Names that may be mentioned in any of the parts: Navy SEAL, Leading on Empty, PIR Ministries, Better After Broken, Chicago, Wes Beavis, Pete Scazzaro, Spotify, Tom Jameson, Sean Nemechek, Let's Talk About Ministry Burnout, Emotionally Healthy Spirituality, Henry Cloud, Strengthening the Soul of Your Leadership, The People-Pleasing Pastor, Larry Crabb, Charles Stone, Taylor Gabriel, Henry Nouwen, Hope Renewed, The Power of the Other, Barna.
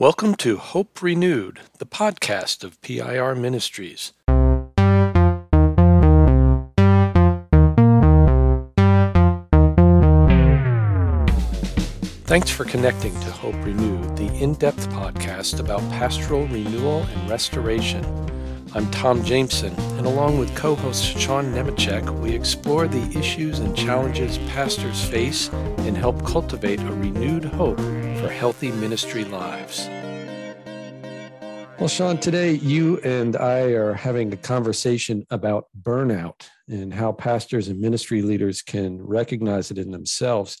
Welcome to Hope Renewed, the podcast of PIR Ministries. Thanks for connecting to Hope Renewed, the in-depth podcast about pastoral renewal and restoration. I'm Tom Jameson, and along with co-host Sean Nemechek, we explore the issues and challenges pastors face and help cultivate a renewed hope for healthy ministry lives. Well, Sean, today you and I are having a conversation about burnout and how pastors and ministry leaders can recognize it in themselves.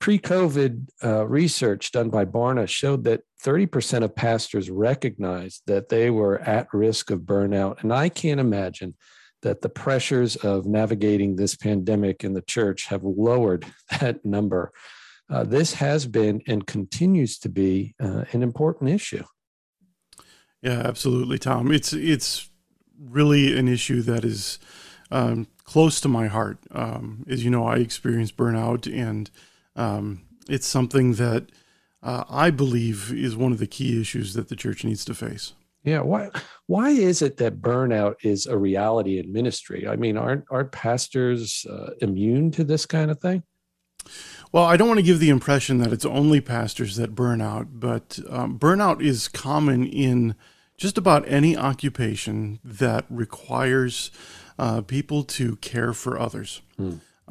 Pre-COVID research done by Barna showed that 30% of pastors recognized that they were at risk of burnout. And I can't imagine that the pressures of navigating this pandemic in the church have lowered that number. This has been and continues to be an important issue. Yeah, absolutely, Tom. It's really an issue that is close to my heart. As you know, I experienced burnout, and it's something that I believe is one of the key issues that the church needs to face. Yeah. Why is it that burnout is a reality in ministry? I mean, aren't pastors immune to this kind of thing? Well, I don't want to give the impression that it's only pastors that burn out, but burnout is common in just about any occupation that requires people to care for others.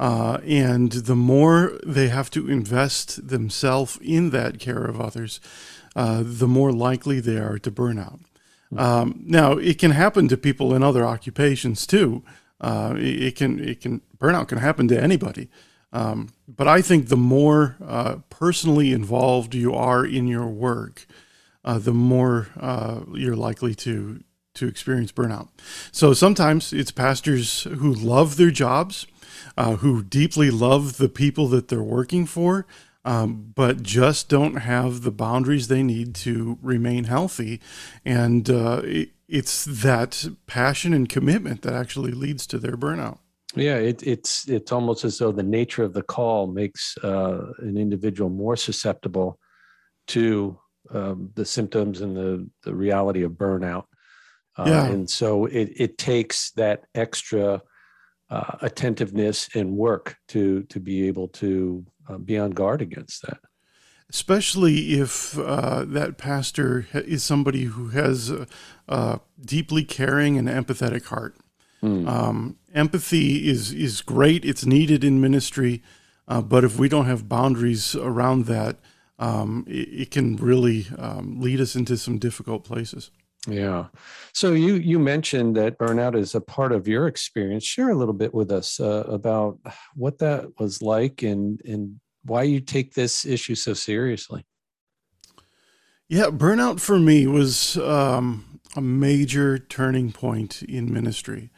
And the more they have to invest themselves in that care of others, the more likely they are to burn out. Now, it can happen to people in other occupations too. Burnout can happen to anybody. But I think the more personally involved you are in your work, the more you're likely to experience burnout. So sometimes it's pastors who love their jobs, who deeply love the people that they're working for, but just don't have the boundaries they need to remain healthy. And it's that passion and commitment that actually leads to their burnout. Yeah, it's almost as though the nature of the call makes an individual more susceptible to the symptoms and the reality of burnout. And so it takes that extra attentiveness and work to be able to be on guard against that. Especially if that pastor is somebody who has a deeply caring and empathetic heart. Empathy is great. It's needed in ministry. But if we don't have boundaries around that, it can really lead us into some difficult places. Yeah. So you mentioned that burnout is a part of your experience. Share a little bit with us about what that was like and why you take this issue so seriously. Yeah, burnout for me was a major turning point in ministry.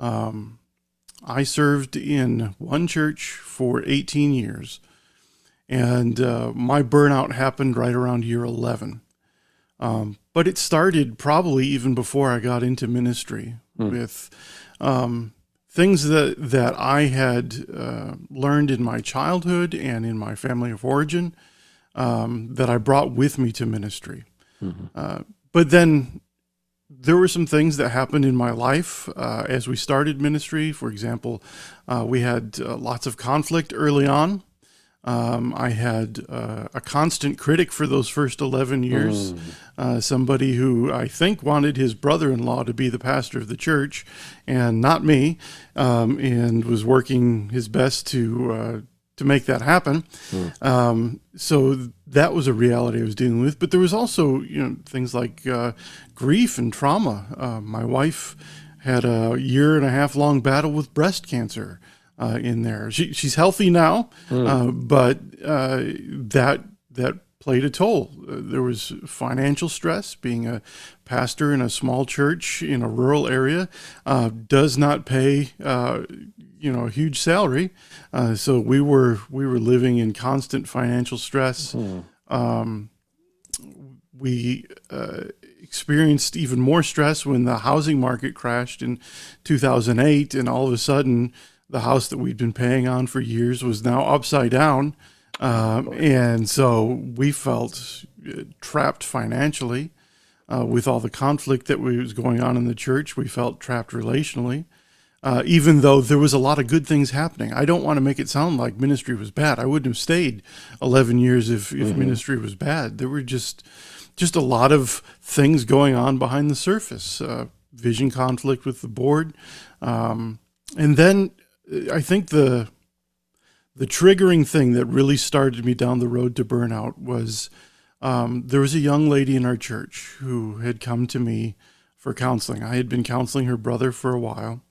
I served in one church for 18 years, and my burnout happened right around year 11. But it started probably even before I got into ministry with things that I had learned in my childhood and in my family of origin that I brought with me to ministry. But then there were some things that happened in my life as we started ministry. For example, we had lots of conflict early on. I had a constant critic for those first 11 years, somebody who I think wanted his brother-in-law to be the pastor of the church and not me, and was working his best to make that happen. So that was a reality I was dealing with. But there was also, things like grief and trauma. My wife had a 1.5-year long battle with breast cancer in there. She's healthy now, but that played a toll. There was financial stress. Being a pastor in a small church in a rural area does not pay a huge salary. So we were living in constant financial stress. We experienced even more stress when the housing market crashed in 2008, and all of a sudden the house that we'd been paying on for years was now upside down. And so we felt trapped financially with all the conflict that was going on in the church. We felt trapped relationally, even though there was a lot of good things happening. I don't want to make it sound like ministry was bad. I wouldn't have stayed 11 years if ministry was bad. There were just a lot of things going on behind the surface, vision conflict with the board. And then I think the triggering thing that really started me down the road to burnout was there was a young lady in our church who had come to me for counseling. I had been counseling her brother for a while,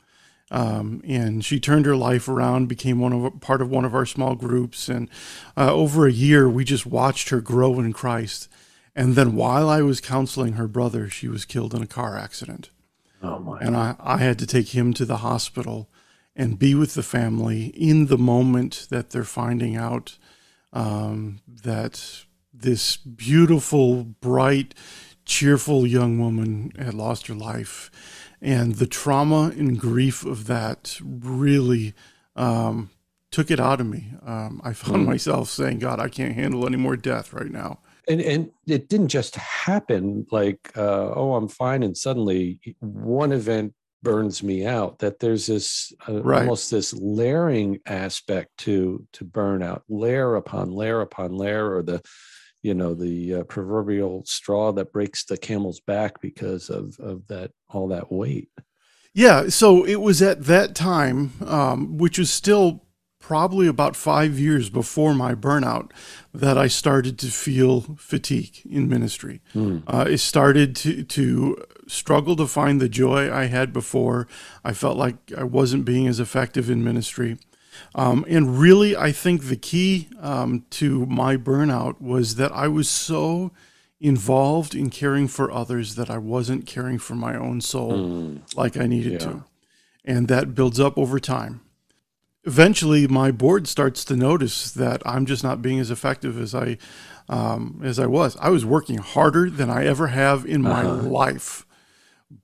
and she turned her life around, became part of one of our small groups, and over a year we just watched her grow in Christ. And then while I was counseling her brother, she was killed in a car accident. Oh my! And I had to take him to the hospital and be with the family in the moment that they're finding out that this beautiful, bright, cheerful young woman had lost her life. And the trauma and grief of that really took it out of me. I found myself saying, God, I can't handle any more death right now. And it didn't just happen like, oh, I'm fine. And suddenly one event burns me out, that there's this almost this layering aspect to burnout, layer upon layer upon layer, or the proverbial straw that breaks the camel's back because of that, all that weight. Yeah. So it was at that time, which is still probably about 5 years before my burnout, that I started to feel fatigue in ministry. It started to struggle to find the joy I had before. I felt like I wasn't being as effective in ministry. And really, I think the key to my burnout was that I was so involved in caring for others that I wasn't caring for my own soul like I needed to. And that builds up over time. Eventually, my board starts to notice that I'm just not being as effective as I was. I was working harder than I ever have in my life,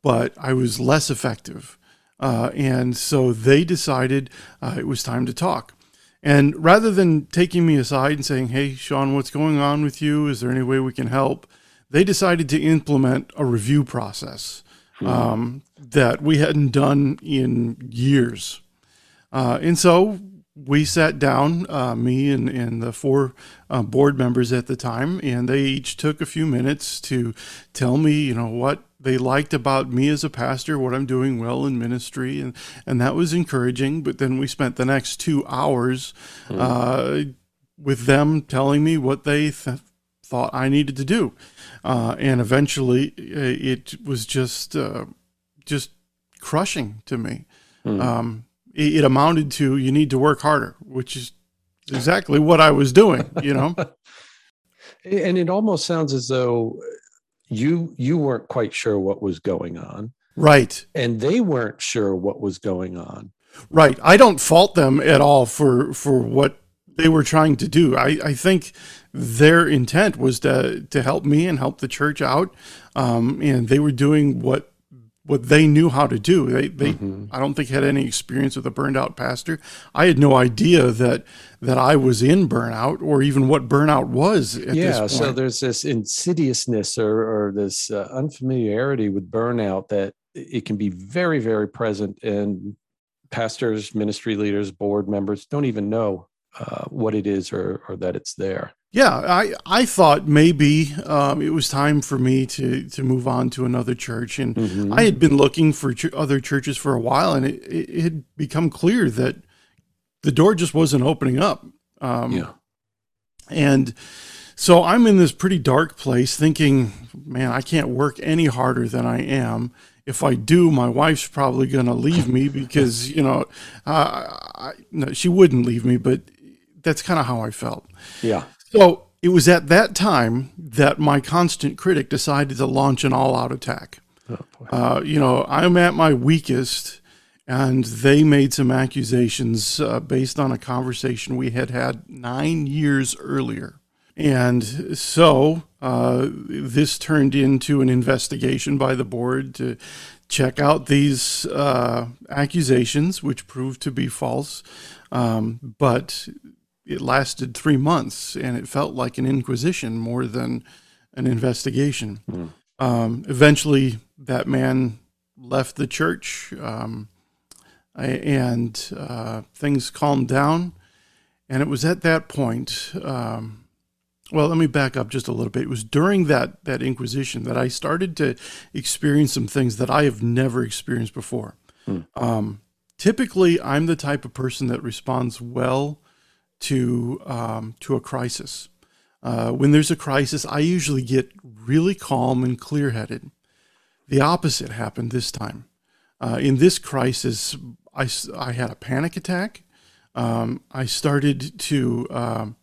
but I was less effective. And so they decided it was time to talk. And rather than taking me aside and saying, hey, Sean, what's going on with you? Is there any way we can help? They decided to implement a review process that we hadn't done in years. And so we sat down, me and the four board members at the time, and they each took a few minutes to tell me, what they liked about me as a pastor, what I'm doing well in ministry, and that was encouraging. But then we spent the next 2 hours with them telling me what they thought I needed to do. And eventually it was just crushing to me. It amounted to, you need to work harder, which is exactly what I was doing, And it almost sounds as though you weren't quite sure what was going on. Right. And they weren't sure what was going on. Right. I don't fault them at all for what they were trying to do. I think their intent was to help me and help the church out. And they were doing what they knew how to do. They I don't think had any experience with a burned out pastor. I had no idea that I was in burnout or even what burnout was at this point. So there's this insidiousness or this unfamiliarity with burnout that it can be very, very present, and pastors, ministry leaders, board members don't even know what it is or that it's there. Yeah, I thought maybe it was time for me to move on to another church. And I had been looking for other churches for a while, and it had become clear that the door just wasn't opening up. And so I'm in this pretty dark place thinking, man, I can't work any harder than I am. If I do, my wife's probably going to leave me because, no, she wouldn't leave me, but that's kind of how I felt. Yeah. So it was at that time that my constant critic decided to launch an all-out attack. Oh, boy. I'm at my weakest, and they made some accusations based on a conversation we had had 9 years earlier. And so this turned into an investigation by the board to check out these accusations, which proved to be false. But it lasted 3 months, and it felt like an inquisition more than an investigation. Mm. Eventually, that man left the church, and things calmed down. And it was at that point, well, let me back up just a little bit. It was during that inquisition that I started to experience some things that I have never experienced before. Mm. Typically, I'm the type of person that responds well to a crisis. When there's a crisis, I usually get really calm and clear-headed. The opposite happened this time. In this crisis, I had a panic attack. I started to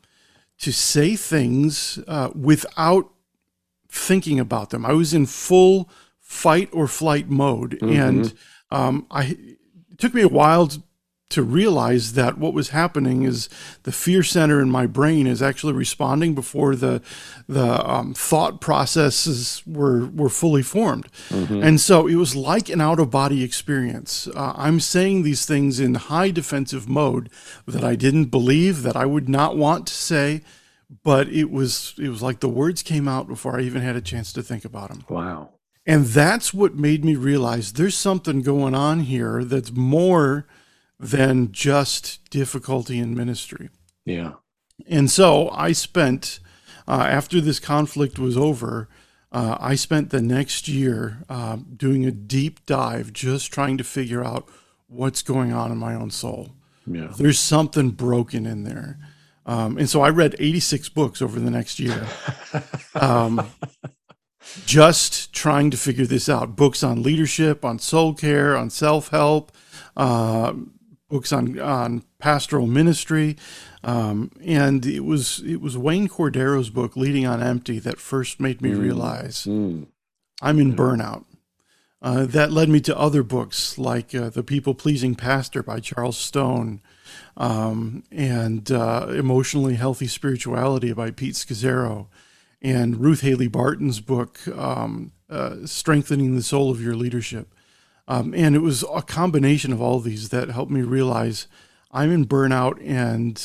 say things without thinking about them. I was in full fight or flight mode, mm-hmm. and it took me a while to realize that what was happening is the fear center in my brain is actually responding before the thought processes were fully formed. Mm-hmm. And so it was like an out-of-body experience. I'm saying these things in high defensive mode that I didn't believe, that I would not want to say, but it was like the words came out before I even had a chance to think about them. Wow. And that's what made me realize there's something going on here that's more than just difficulty in ministry. Yeah. And so I spent, after this conflict was over, I spent the next year doing a deep dive, just trying to figure out what's going on in my own soul. Yeah. There's something broken in there. And so I read 86 books over the next year, just trying to figure this out. Books on leadership, on soul care, on self-help, books on pastoral ministry, and it was Wayne Cordero's book "Leading on Empty" that first made me realize I'm in burnout. That led me to other books like "The People-Pleasing Pastor" by Charles Stone, and "Emotionally Healthy Spirituality" by Pete Scazzaro, and Ruth Haley Barton's book "Strengthening the Soul of Your Leadership." And it was a combination of all these that helped me realize I'm in burnout and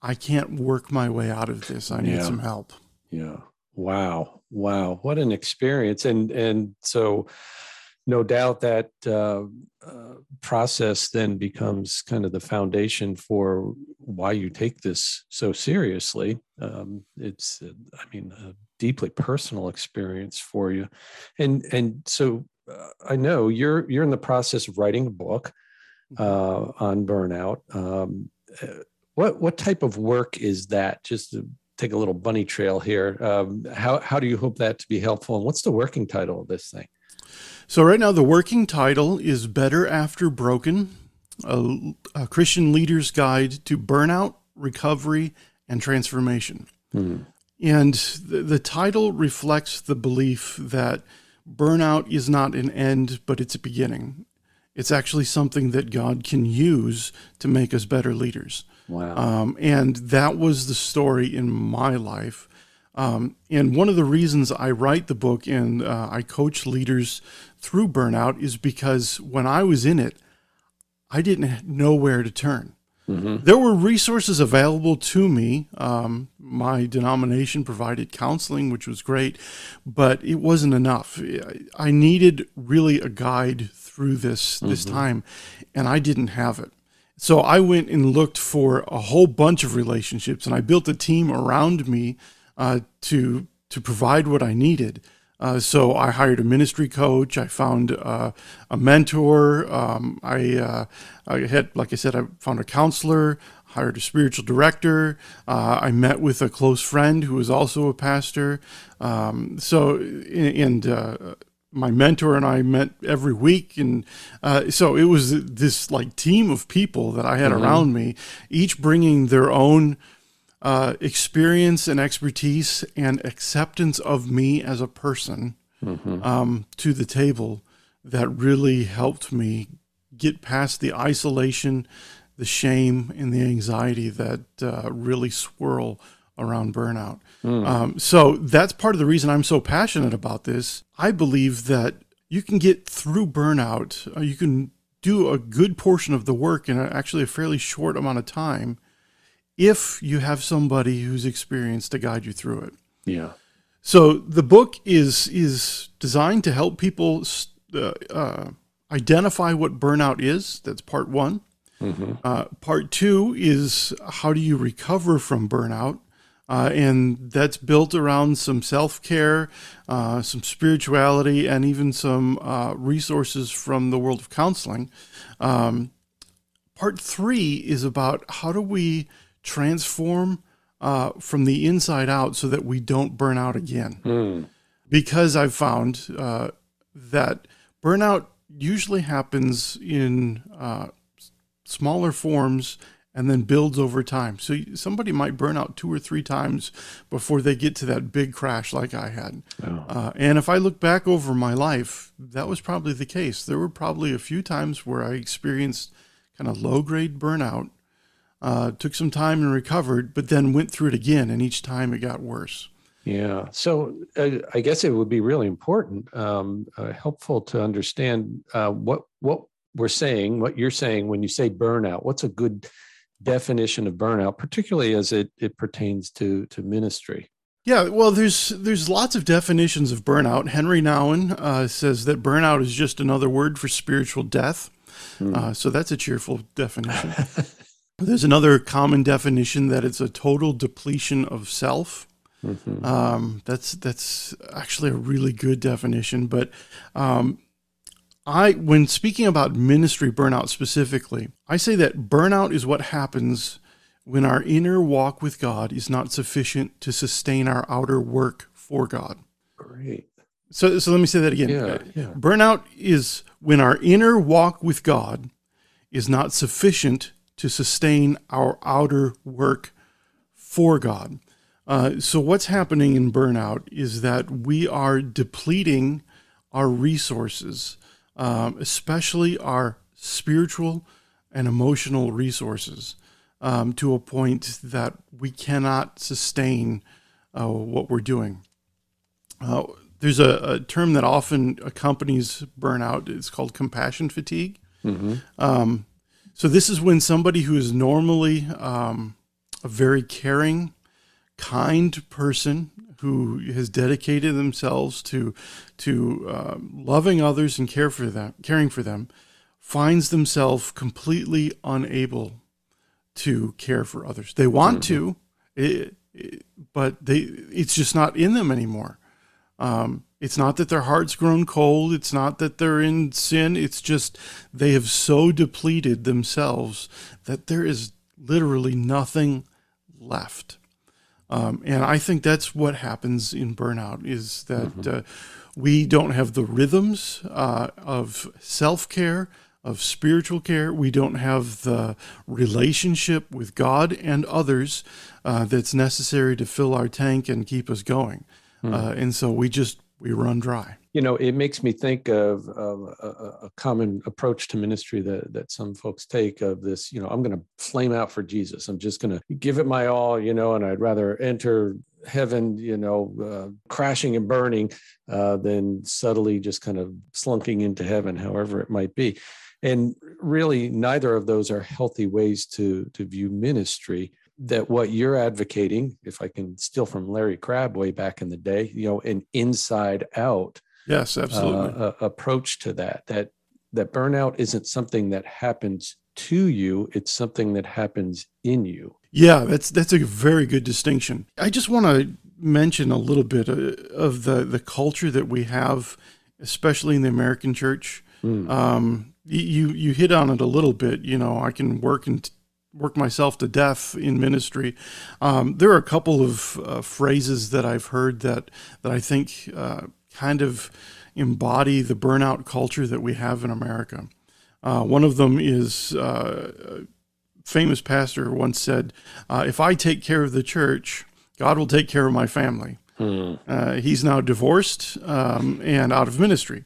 I can't work my way out of this. I need some help. Yeah. Wow. What an experience. And so no doubt that process then becomes kind of the foundation for why you take this so seriously. It's a deeply personal experience for you. And so I know you're in the process of writing a book on burnout. What type of work is that? Just to take a little bunny trail here. How do you hope that to be helpful? And what's the working title of this thing? So right now the working title is Better After Broken, a Christian Leader's Guide to Burnout, Recovery, and Transformation. Mm-hmm. And the title reflects the belief that burnout is not an end, but it's a beginning. It's actually something that God can use to make us better leaders. Wow. And that was the story in my life. And one of the reasons I write the book and I coach leaders through burnout is because when I was in it, I didn't know where to turn. Mm-hmm. There were resources available to me. My denomination provided counseling, which was great, but it wasn't enough. I needed really a guide through this time, and I didn't have it. So I went and looked for a whole bunch of relationships, and I built a team around me to provide what I needed. So I hired a ministry coach. I found a mentor. I found a counselor, hired a spiritual director. I met with a close friend who was also a pastor. My mentor and I met every week. And so it was this like team of people that I had around me, each bringing their own experience and expertise and acceptance of me as a person to the table that really helped me get past the isolation, the shame, and the anxiety that really swirl around burnout. Mm. So that's part of the reason I'm so passionate about this. I believe that you can get through burnout. You can do a good portion of the work in actually a fairly short amount of time if you have somebody who's experienced to guide you through it. Yeah. So the book is designed to help people identify what burnout is. That's part one. Mm-hmm. Part two is how do you recover from burnout? And that's built around some self-care, some spirituality, and even some resources from the world of counseling. Part three is about how do we transform from the inside out so that we don't burn out again. Mm. Because I've found that burnout usually happens in smaller forms and then builds over time. So somebody might burn out 2 or 3 times before they get to that big crash like I had. Oh. And if I look back over my life, that was probably the case. There were probably a few times where I experienced kind of low-grade burnout, took some time and recovered, but then went through it again, and each time it got worse. Yeah. So I guess it would be really important, helpful to understand what we're saying, what you're saying when you say burnout. What's a good definition of burnout, particularly as it pertains to ministry? Yeah, well, there's lots of definitions of burnout. Henry Nouwen says that burnout is just another word for spiritual death. Hmm. So that's a cheerful definition. There's another common definition that it's a total depletion of self. Mm-hmm. That's actually a really good definition. But when speaking about ministry burnout specifically, I say that burnout is what happens when our inner walk with God is not sufficient to sustain our outer work for God. Great. So let me say that again. Yeah. Burnout is when our inner walk with God is not sufficient to sustain our outer work for God. So what's happening in burnout is that we are depleting our resources, especially our spiritual and emotional resources, to a point that we cannot sustain what we're doing. There's a term that often accompanies burnout. It's called compassion fatigue. Mm-hmm. So this is when somebody who is normally a very caring, kind person who has dedicated themselves to loving others and caring for them, finds themselves completely unable to care for others. They want mm-hmm. to, but it's just not in them anymore. It's not that their heart's grown cold. It's not that they're in sin. It's just they have so depleted themselves that there is literally nothing left. And I think that's what happens in burnout, is that mm-hmm. We don't have the rhythms of self-care, of spiritual care. We don't have the relationship with God and others that's necessary to fill our tank and keep us going. And so we run dry. You know, it makes me think of a common approach to ministry that some folks take of this, you know, I'm going to flame out for Jesus. I'm just going to give it my all, you know, and I'd rather enter heaven, you know, crashing and burning than subtly just kind of slunking into heaven, however it might be. And really, neither of those are healthy ways to view ministry. That what you're advocating, if I can steal from Larry Crabb way back in the day, you know, an inside out, yes, absolutely, approach to that burnout isn't something that happens to you, it's something that happens in you. Yeah, that's a very good distinction. I just want to mention a little bit of the culture that we have, especially in the American church. Mm. You hit on it a little bit, you know, I can work myself to death in ministry. There are a couple of phrases that I've heard that I think kind of embody the burnout culture that we have in America. One of them is a famous pastor once said, if I take care of the church, God will take care of my family. Hmm. He's now divorced and out of ministry.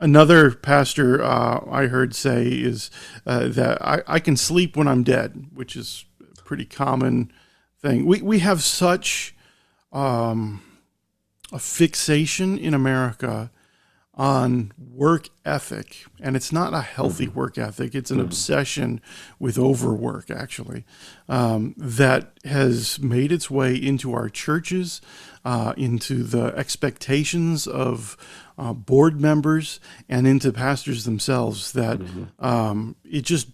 Another pastor I heard say is that I can sleep when I'm dead, which is a pretty common thing. We have such a fixation in America on work ethic, and it's not a healthy work ethic. It's an obsession with overwork, actually, that has made its way into our churches, into the expectations of board members, and into pastors themselves, that it just,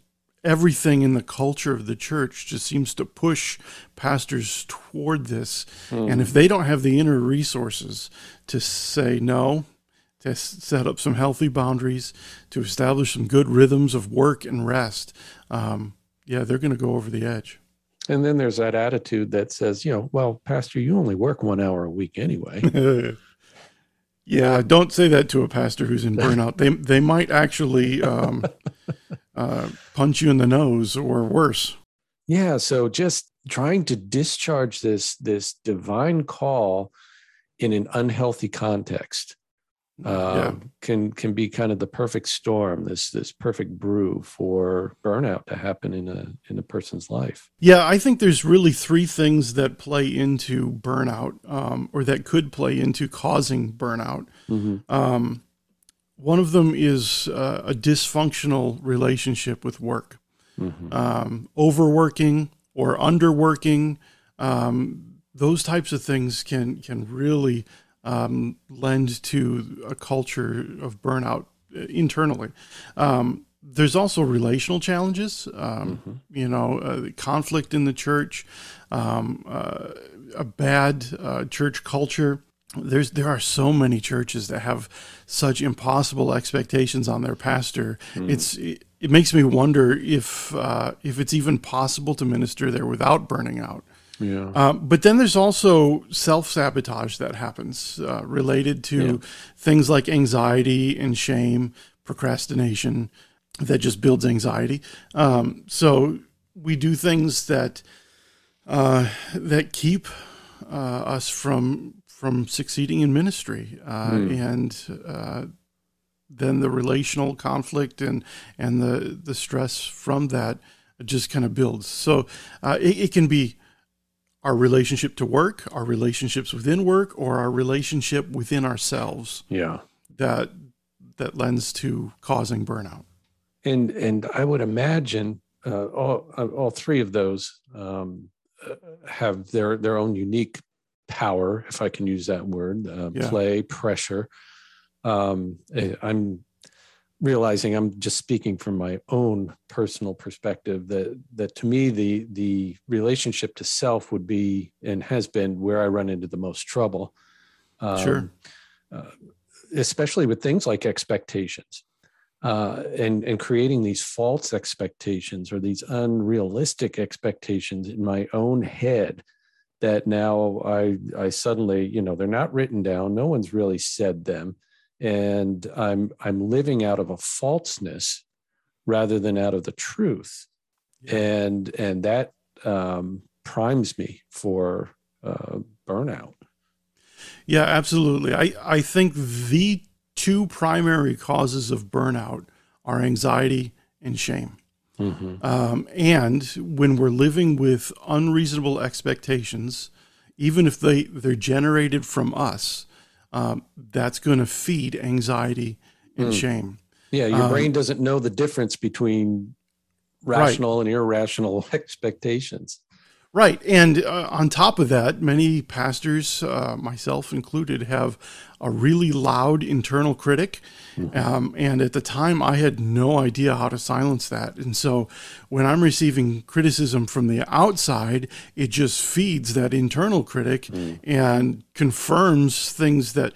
everything in the culture of the church just seems to push pastors toward this. And if they don't have the inner resources to say no, to set up some healthy boundaries, to establish some good rhythms of work and rest, they're going to go over the edge. And then there's that attitude that says, well, pastor, you only work 1 hour a week anyway. Yeah, don't say that to a pastor who's in burnout. They might actually punch you in the nose or worse. Yeah, so just trying to discharge this divine call in an unhealthy context can be kind of the perfect storm, this perfect brew for burnout to happen in a person's life. Yeah, I think there's really three things that play into burnout, or that could play into causing burnout. One of them is a dysfunctional relationship with work. Overworking or underworking, those types of things can really lend to a culture of burnout internally. There's also relational challenges, conflict in the church, a bad church culture. There are so many churches that have such impossible expectations on their pastor. It makes me wonder if it's even possible to minister there without burning out. Yeah. But then there's also self-sabotage that happens related to things like anxiety and shame, procrastination that just builds anxiety. So we do things that keep us from succeeding in ministry, and then the relational conflict and the stress from that just kind of builds. So it can be our relationship to work, our relationships within work, or our relationship within ourselves. Yeah, that lends to causing burnout. And I would imagine all three of those have their own unique power, if I can use that word, play, pressure. I'm realizing I'm just speaking from my own personal perspective that to me, the relationship to self would be, and has been, where I run into the most trouble, especially with things like expectations, and creating these false expectations or these unrealistic expectations in my own head that now I suddenly, they're not written down. No one's really said them. And I'm living out of a falseness rather than out of the truth. Yeah. And that primes me for burnout. Yeah, absolutely. I think the two primary causes of burnout are anxiety and shame. And when we're living with unreasonable expectations, even if they're generated from us, that's going to feed anxiety and shame. Yeah, your brain doesn't know the difference between rational and irrational expectations. Right. And on top of that, many pastors, myself included, have a really loud internal critic. And at the time, I had no idea how to silence that. And so when I'm receiving criticism from the outside, it just feeds that internal critic and confirms things that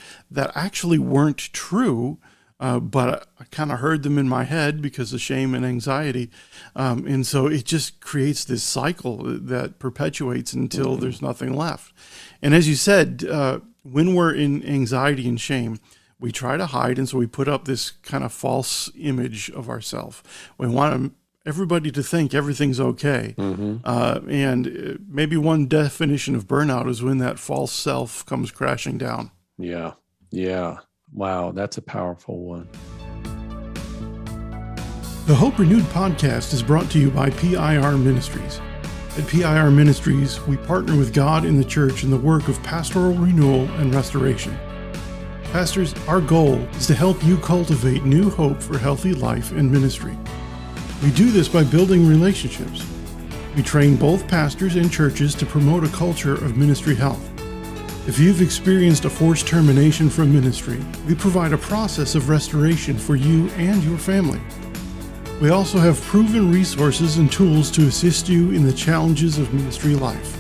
actually weren't true. But I kind of heard them in my head because of shame and anxiety. And so it just creates this cycle that perpetuates until there's nothing left. And as you said, when we're in anxiety and shame, we try to hide. And so we put up this kind of false image of ourselves. We want everybody to think everything's okay. And maybe one definition of burnout is when that false self comes crashing down. Yeah. Yeah. Wow, that's a powerful one. The Hope Renewed podcast is brought to you by PIR Ministries. At PIR Ministries, we partner with God in the church in the work of pastoral renewal and restoration. Pastors, our goal is to help you cultivate new hope for healthy life and ministry. We do this by building relationships. We train both pastors and churches to promote a culture of ministry health. If you've experienced a forced termination from ministry, we provide a process of restoration for you and your family. We also have proven resources and tools to assist you in the challenges of ministry life.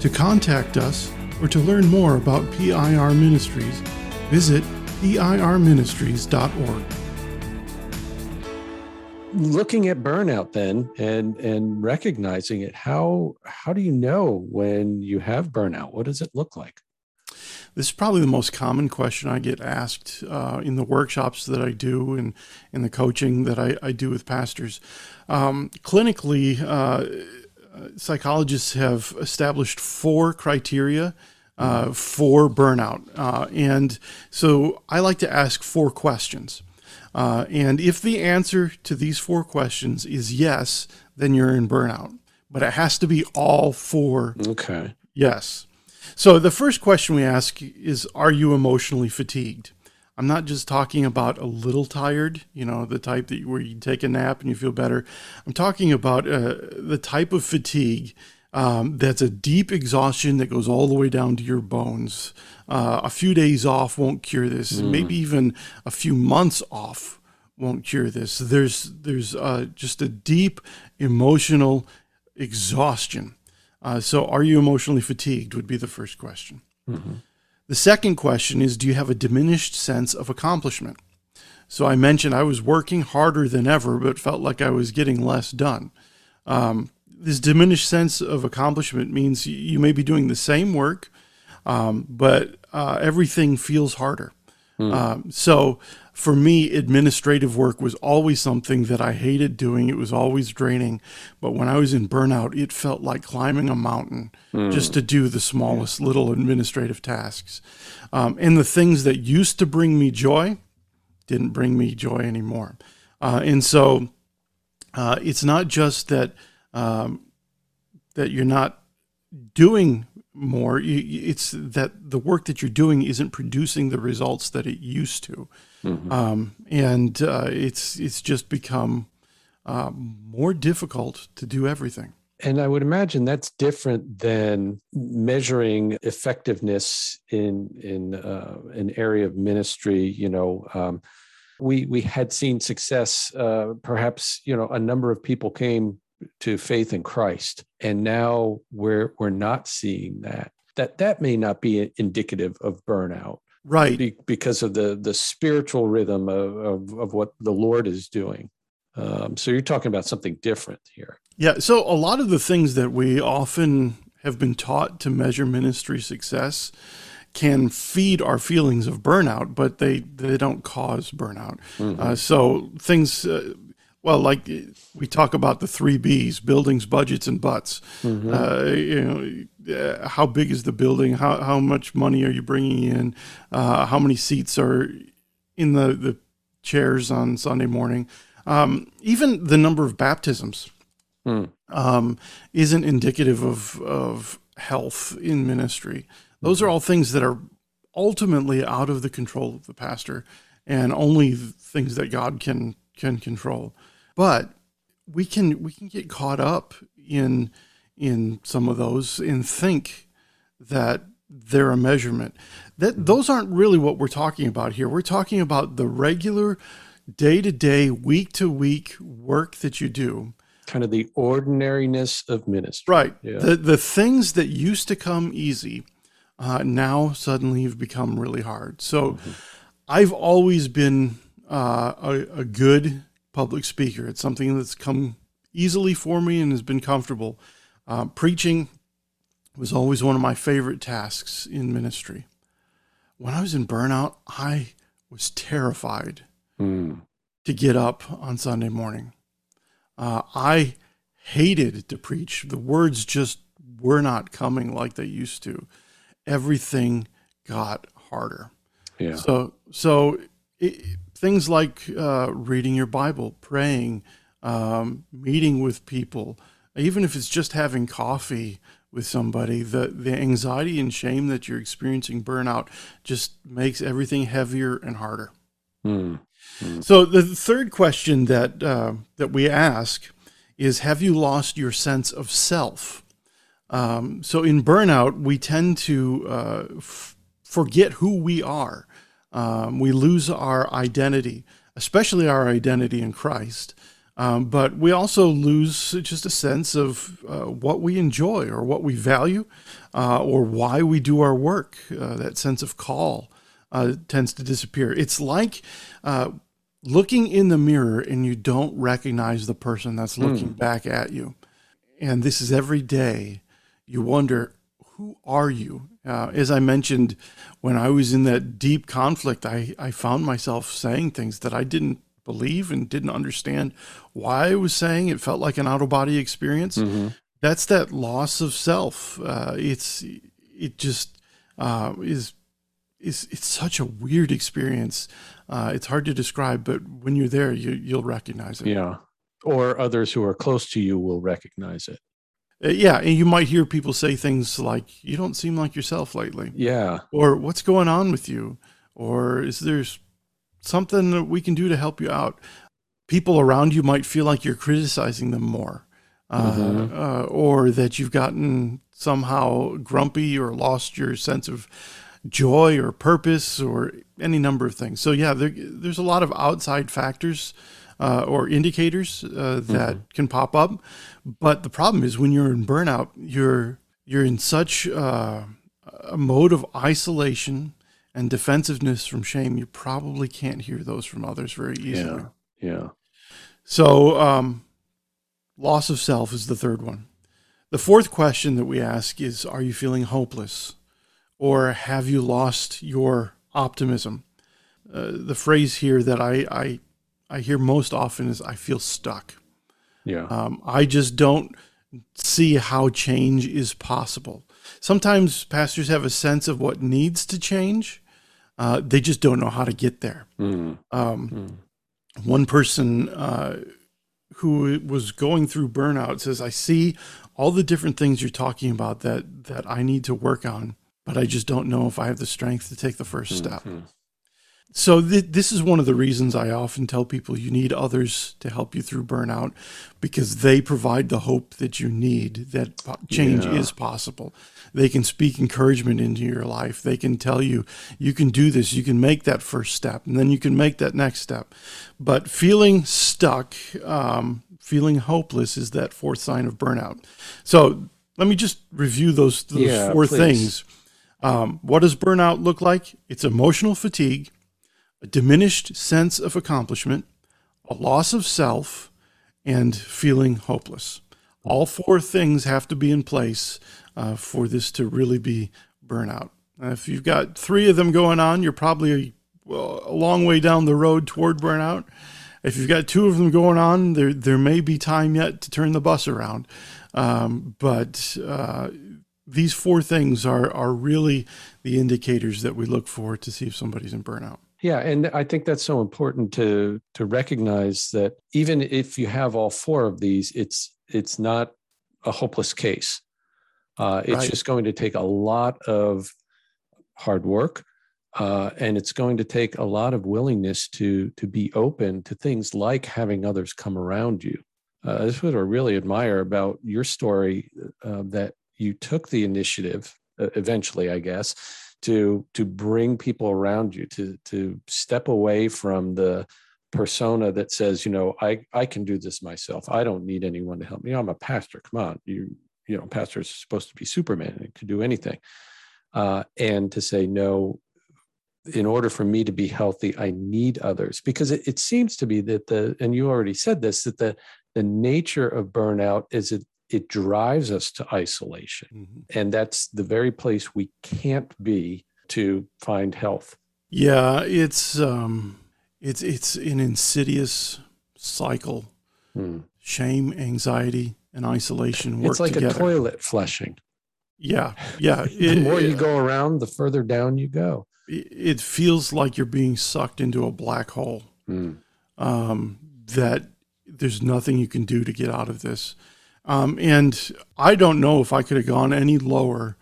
To contact us or to learn more about PIR Ministries, visit PIRministries.org. Looking at burnout then and recognizing it, how do you know when you have burnout? What does it look like? This is probably the most common question I get asked in the workshops that I do and in the coaching that I do with pastors. Clinically, psychologists have established four criteria for burnout. And so I like to ask four questions. And if the answer to these four questions is yes, then you're in burnout. But it has to be all four. Okay. Yes. So the first question we ask is, are you emotionally fatigued? I'm not just talking about a little tired, you know, the type that where you take a nap and you feel better. I'm talking about the type of fatigue that's a deep exhaustion that goes all the way down to your bones. A few days off won't cure this. Maybe even a few months off won't cure this. There's just a deep emotional exhaustion. So are you emotionally fatigued would be the first question. Mm-hmm. The second question is, do you have a diminished sense of accomplishment? So I mentioned I was working harder than ever, but felt like I was getting less done. This diminished sense of accomplishment means you may be doing the same work, but everything feels harder. So for me, administrative work was always something that I hated doing. It was always draining. But when I was in burnout, it felt like climbing a mountain just to do the smallest little administrative tasks. And the things that used to bring me joy didn't bring me joy anymore. And so it's not just that that you're not doing more. It's that the work that you're doing isn't producing the results that it used to. Mm-hmm. And it's just become more difficult to do everything. And I would imagine that's different than measuring effectiveness in an area of ministry. You know, we had seen success. Perhaps, you know, a number of people came to faith in Christ, and now we're not seeing that. That may not be indicative of burnout, right? Because of the spiritual rhythm of what the Lord is doing. So you're talking about something different here. Yeah. So a lot of the things that we often have been taught to measure ministry success can feed our feelings of burnout, but they don't cause burnout. Mm-hmm. So things. Well, like we talk about the 3 Bs, buildings, budgets, and butts. Mm-hmm. How big is the building? How much money are you bringing in? How many seats are in the chairs on Sunday morning? Even the number of baptisms isn't indicative of health in ministry. Those are all things that are ultimately out of the control of the pastor and only things that God can control. But we can get caught up in some of those and think that they're a measurement. That those aren't really what we're talking about here. We're talking about the regular day-to-day, week-to-week work that you do. Kind of the ordinariness of ministry. Right. Yeah. The things that used to come easy now suddenly have become really hard. So I've always been a good public speaker. It's something that's come easily for me and has been comfortable. Preaching was always one of my favorite tasks in ministry. When I was in burnout, I was terrified to get up on Sunday morning. I hated to preach. The words just were not coming like they used to. Everything got harder. Yeah. So things like reading your Bible, praying, meeting with people, even if it's just having coffee with somebody, the anxiety and shame that you're experiencing burnout just makes everything heavier and harder. So the third question that that we ask is, have you lost your sense of self? So in burnout, we tend to forget who we are. We lose our identity, especially our identity in Christ. But we also lose just a sense of what we enjoy or what we value or why we do our work. That sense of call tends to disappear. It's like looking in the mirror and you don't recognize the person that's looking back at you. And this is every day. You wonder, who are you? As I mentioned, when I was in that deep conflict, I found myself saying things that I didn't believe and didn't understand why I was saying. It felt like an out-of-body experience. That's that loss of self. It's such a weird experience. It's hard to describe, but when you're there, you'll recognize it. Yeah, or others who are close to you will recognize it. Yeah, and you might hear people say things like, "You don't seem like yourself lately." Yeah, or "What's going on with you?" Or "Is there something that we can do to help you out?" People around you might feel like you're criticizing them more, or that you've gotten somehow grumpy or lost your sense of joy or purpose or any number of things. So yeah, there's a lot of outside factors or indicators that can pop up. But the problem is, when you're in burnout, you're in such a mode of isolation and defensiveness from shame, you probably can't hear those from others very easily. Yeah. So loss of self is the third one. The fourth question that we ask is, are you feeling hopeless? Or have you lost your optimism? The phrase here that I hear most often is, I feel stuck. Yeah. I just don't see how change is possible. Sometimes pastors have a sense of what needs to change. They just don't know how to get there. One person who was going through burnout says, I see all the different things you're talking about that I need to work on, but I just don't know if I have the strength to take the first step. So this is one of the reasons I often tell people you need others to help you through burnout, because they provide the hope that you need, that change is possible. They can speak encouragement into your life. They can tell you, you can do this, you can make that first step, and then you can make that next step. But feeling stuck, feeling hopeless is that fourth sign of burnout. So let me just review those four things. What does burnout look like? It's emotional fatigue, a diminished sense of accomplishment, a loss of self, and feeling hopeless. All four things have to be in place for this to really be burnout. If you've got three of them going on, you're probably a long way down the road toward burnout. If you've got two of them going on, there may be time yet to turn the bus around. But these four things are really the indicators that we look for to see if somebody's in burnout. Yeah, and I think that's so important to recognize that even if you have all four of these, it's not a hopeless case. It's just going to take a lot of hard work, and it's going to take a lot of willingness to be open to things like having others come around you. This is what I really admire about your story, that you took the initiative eventually, I guess, to bring people around you, to step away from the persona that says, I can do this myself. I don't need anyone to help me. I'm a pastor. Come on. You know, pastors are supposed to be Superman and can do anything. And to say, no, in order for me to be healthy, I need others. Because it seems to be that and you already said this, that the nature of burnout is it drives us to isolation. And that's the very place we can't be to find health. Yeah, it's an insidious cycle. Shame, anxiety, and isolation work together. It's like a toilet flushing. Yeah. The more you go around, the further down you go. It feels like you're being sucked into a black hole, that there's nothing you can do to get out of this. And I don't know if I could have gone any lower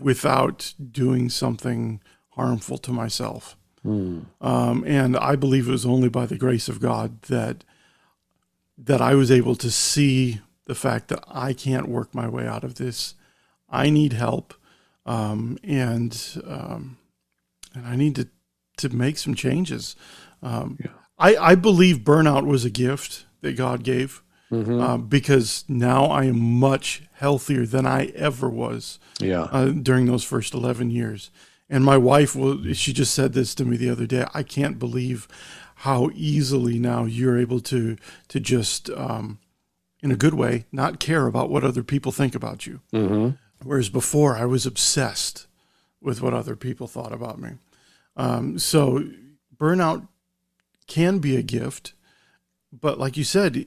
without doing something harmful to myself. And I believe it was only by the grace of God that I was able to see the fact that I can't work my way out of this. I need help, and I need to make some changes. I believe burnout was a gift that God gave, because now I am much healthier than I ever was during those first 11 years. And my wife, she just said this to me the other day. I can't believe how easily now you're able to just, in a good way, not care about what other people think about you. Whereas before, I was obsessed with what other people thought about me. So burnout can be a gift, but like you said,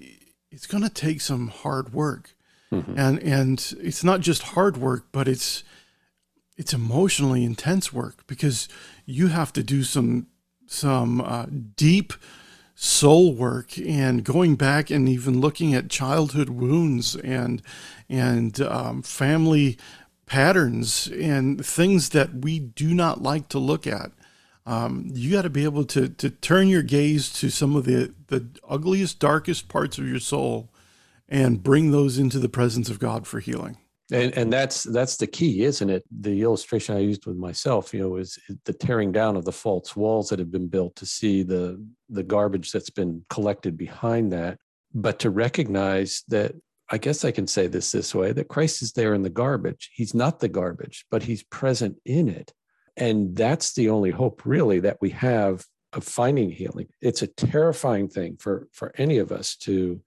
it's going to take some hard work. And it's not just hard work, but it's emotionally intense work, because you have to do some deep soul work and going back and even looking at childhood wounds and family patterns and things that we do not like to look at. You got to be able to turn your gaze to some of the ugliest, darkest parts of your soul and bring those into the presence of God for healing. And that's the key, isn't it? The illustration I used with myself, is the tearing down of the false walls that have been built, to see the garbage that's been collected behind that, but to recognize that, I guess I can say this way, that Christ is there in the garbage. He's not the garbage, but he's present in it. And that's the only hope really that we have of finding healing. It's a terrifying thing for any of us to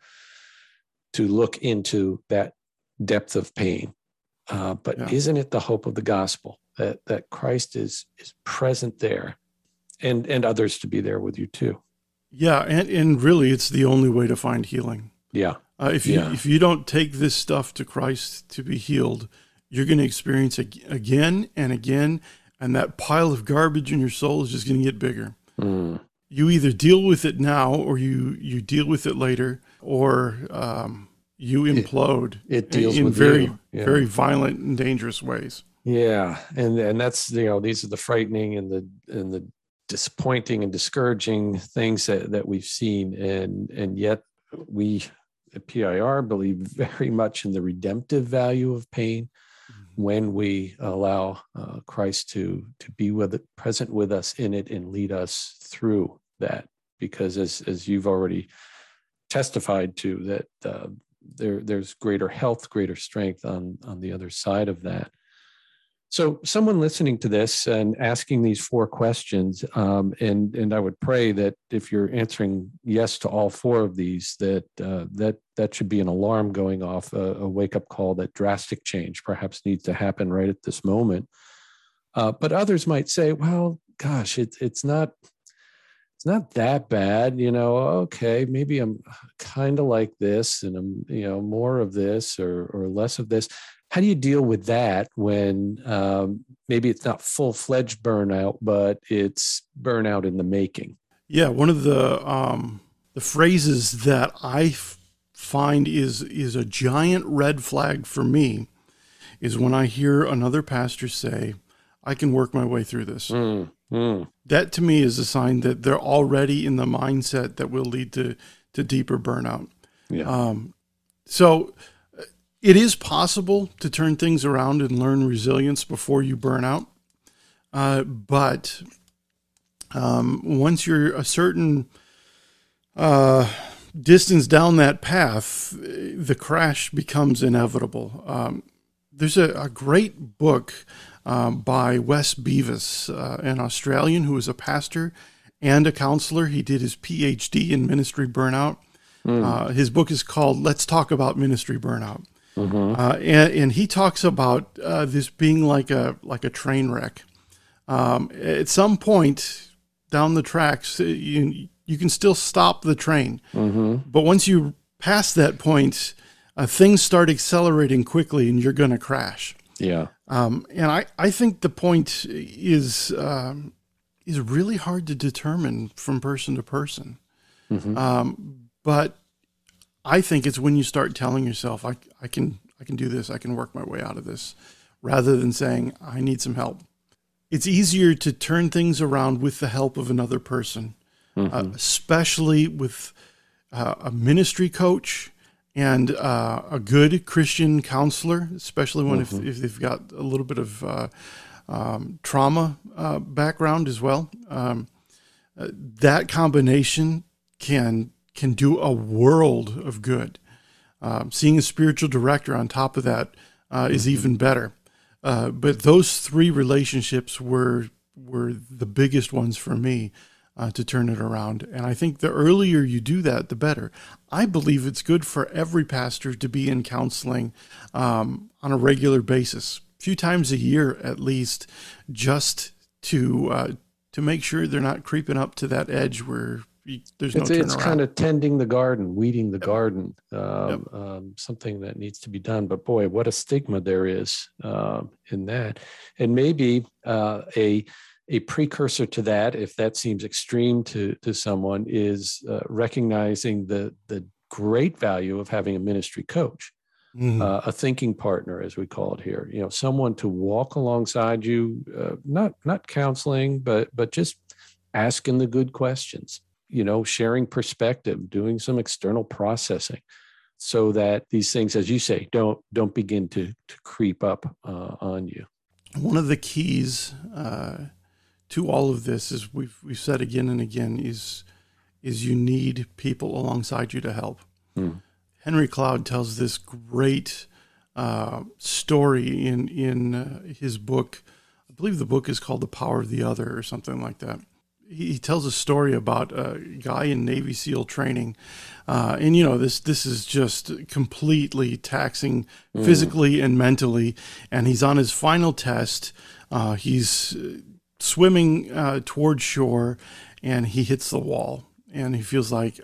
look into that depth of pain. But isn't it the hope of the gospel that Christ is present there, and others to be there with you too? Yeah. And really, it's the only way to find healing. Yeah. If you don't take this stuff to Christ to be healed, you're going to experience it again and again. And that pile of garbage in your soul is just going to get bigger. You either deal with it now, or you deal with it later, or, you implode. It deals with very, very violent and dangerous ways. Yeah, and that's these are the frightening and the disappointing and discouraging things that we've seen, and yet we at PIR believe very much in the redemptive value of pain when we allow Christ to be present with us in it and lead us through that. Because as you've already testified to that. There's greater health, greater strength on the other side of that. So someone listening to this and asking these four questions, and I would pray that if you're answering yes to all four of these, that should be an alarm going off, a wake-up call that drastic change perhaps needs to happen right at this moment. But others might say, well, gosh, it's not that bad, okay, maybe I'm kind of like this, and I'm, more of this or less of this. How do you deal with that when maybe it's not full-fledged burnout, but it's burnout in the making? Yeah, one of the phrases that I find is a giant red flag for me is when I hear another pastor say, I can work my way through this. That to me is a sign that they're already in the mindset that will lead to deeper burnout. Yeah. So it is possible to turn things around and learn resilience before you burn out. But once you're a certain distance down that path, the crash becomes inevitable. There's a great book by Wes Beavis, an Australian who was a pastor and a counselor. He did his PhD in ministry burnout. His book is called Let's Talk About Ministry Burnout. And he talks about this being like a train wreck. At some point down the tracks, you can still stop the train. But once you pass that point, things start accelerating quickly and you're going to crash. Yeah. And I think the point is really hard to determine from person to person. But I think it's when you start telling yourself, I can do this, I can work my way out of this, rather than saying, I need some help. It's easier to turn things around with the help of another person, especially with a ministry coach and a good Christian counselor, especially when if they've got a little bit of trauma background as well. That combination can do a world of good. Seeing a spiritual director on top of that is even better. But those three relationships were the biggest ones for me to turn it around. And I think the earlier you do that, the better. I believe it's good for every pastor to be in counseling on a regular basis, a few times a year at least, just to make sure they're not creeping up to that edge where there's no turnaround. It's kind of tending the garden, weeding the garden, something that needs to be done. But boy, what a stigma there is in that. And maybe a precursor to that, if that seems extreme to someone, is recognizing the great value of having a ministry coach. A thinking partner, as we call it here, you know, someone to walk alongside you, not counseling, but just asking the good questions, you know, sharing perspective, doing some external processing so that these things, as you say, don't begin to creep up on you. One of the keys to all of this is we've said again and again is you need people alongside you to help. Henry Cloud tells this great story in his book. I believe the book is called The Power of the Other or something like that. He tells a story about a guy in Navy SEAL training. And, you know, this is just completely taxing physically and mentally. And he's on his final test. He's swimming towards shore, and he hits the wall. And he feels like,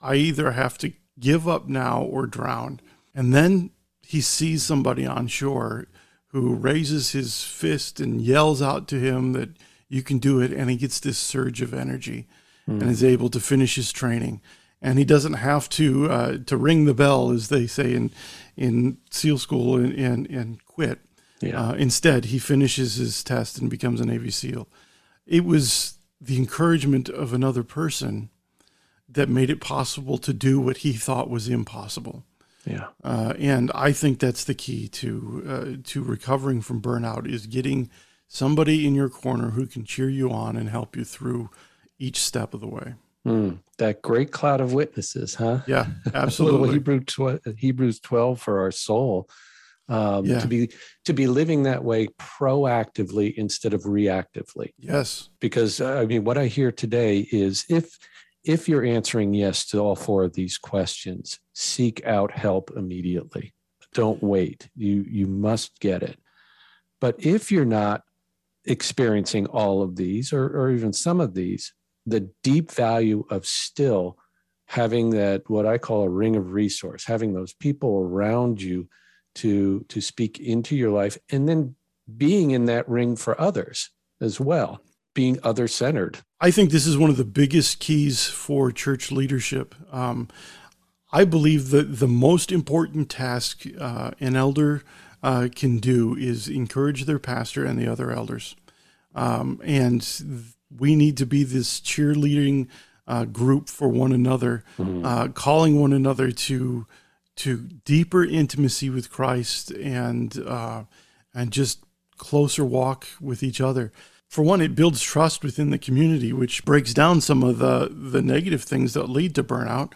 I either have to give up now or drown. And then he sees somebody on shore who raises his fist and yells out to him that you can do it. And he gets this surge of energy and is able to finish his training. And he doesn't have to ring the bell, as they say in SEAL school, and quit. Yeah. Instead, he finishes his test and becomes a Navy SEAL. It was the encouragement of another person that made it possible to do what he thought was impossible. Yeah. And I think that's the key to recovering from burnout, is getting somebody in your corner who can cheer you on and help you through each step of the way. That great cloud of witnesses, huh? Yeah, absolutely. Hebrews 12 for our soul, to be living that way proactively instead of reactively. Yes. Because I mean, what I hear today is if you're answering yes to all four of these questions, seek out help immediately. Don't wait. You must get it. But if you're not experiencing all of these or even some of these, the deep value of still having that, what I call a ring of resource, having those people around you to speak into your life, and then being in that ring for others as well, being other-centered. I think this is one of the biggest keys for church leadership. I believe that the most important task an elder can do is encourage their pastor and the other elders. And we need to be this cheerleading group for one another, calling one another to deeper intimacy with Christ and just closer walk with each other. For one, it builds trust within the community, which breaks down some of the negative things that lead to burnout.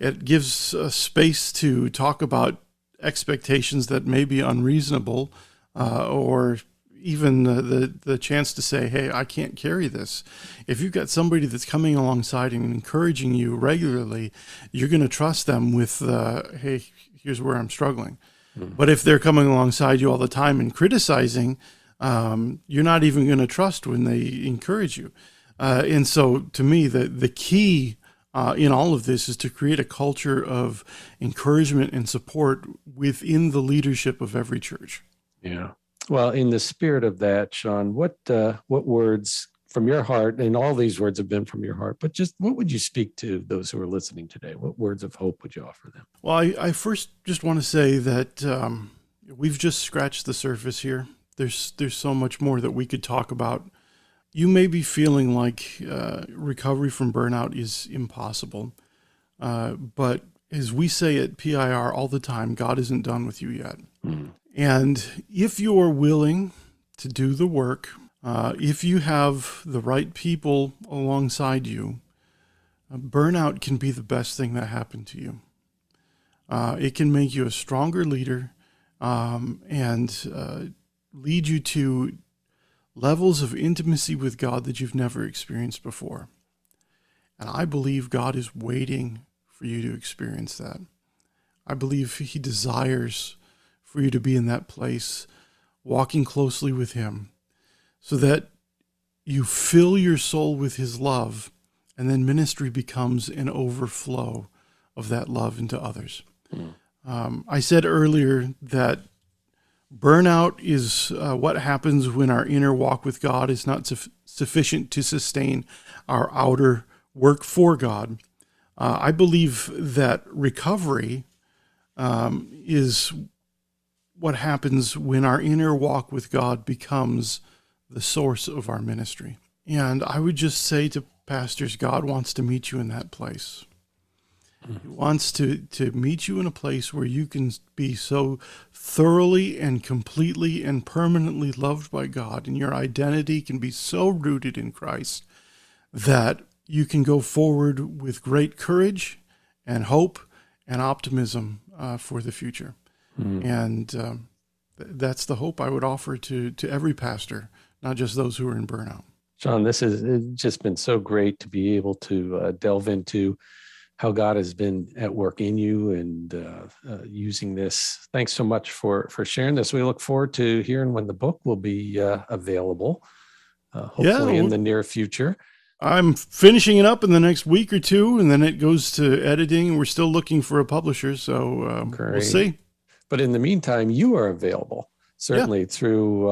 It gives space to talk about expectations that may be unreasonable, or even the chance to say, hey, I can't carry this. If you've got somebody that's coming alongside and encouraging you regularly, you're going to trust them with, hey, here's where I'm struggling. But if they're coming alongside you all the time and criticizing, you're not even going to trust when they encourage you. And so to me, the key in all of this is to create a culture of encouragement and support within the leadership of every church. Yeah. Well, in the spirit of that, Sean, what words from your heart, and all these words have been from your heart, but just what would you speak to those who are listening today? What words of hope would you offer them? Well, I first just want to say that we've just scratched the surface here. There's so much more that we could talk about. You may be feeling like recovery from burnout is impossible, but as we say at PIR all the time, God isn't done with you yet. Mm-hmm. And if you are willing to do the work, if you have the right people alongside you, burnout can be the best thing that happened to you. It can make you a stronger leader and lead you to levels of intimacy with God that you've never experienced before. And I believe God is waiting for you to experience that. I believe He desires for you to be in that place, walking closely with Him, so that you fill your soul with His love, and then ministry becomes an overflow of that love into others. Mm. I said earlier that burnout is what happens when our inner walk with God is not sufficient to sustain our outer work for God. I believe that recovery is what happens when our inner walk with God becomes the source of our ministry. And I would just say to pastors, God wants to meet you in that place. He wants to meet you in a place where you can be so thoroughly and completely and permanently loved by God, and your identity can be so rooted in Christ that you can go forward with great courage and hope and optimism for the future. Mm-hmm. And that's the hope I would offer to every pastor, not just those who are in burnout. John, this has just been so great to be able to delve into how God has been at work in you and using this. Thanks so much for sharing this. We look forward to hearing when the book will be available, hopefully in the near future. I'm finishing it up in the next week or two, and then it goes to editing. We're still looking for a publisher, so we'll see. But in the meantime, you are available, certainly through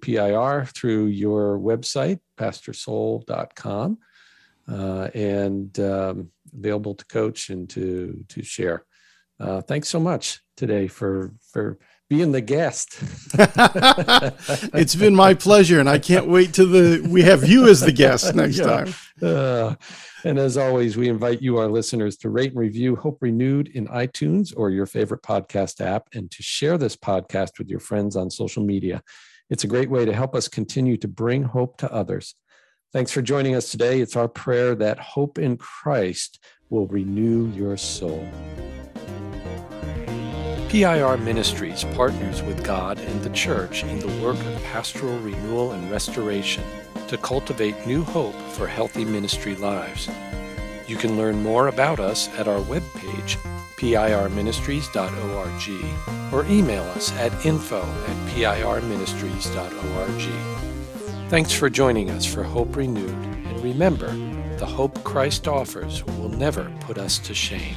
PIR, through your website, pastorsoul.com. And available to coach and to share. Thanks so much today for being the guest. It's been my pleasure, and I can't wait till we have you as the guest next time. And as always, we invite you, our listeners, to rate and review Hope Renewed in iTunes or your favorite podcast app, and to share this podcast with your friends on social media. It's a great way to help us continue to bring hope to others. Thanks for joining us today. It's our prayer that hope in Christ will renew your soul. PIR Ministries partners with God and the church in the work of pastoral renewal and restoration to cultivate new hope for healthy ministry lives. You can learn more about us at our webpage, pirministries.org, or email us at info@pirministries.org. Thanks for joining us for Hope Renewed, and remember, the hope Christ offers will never put us to shame.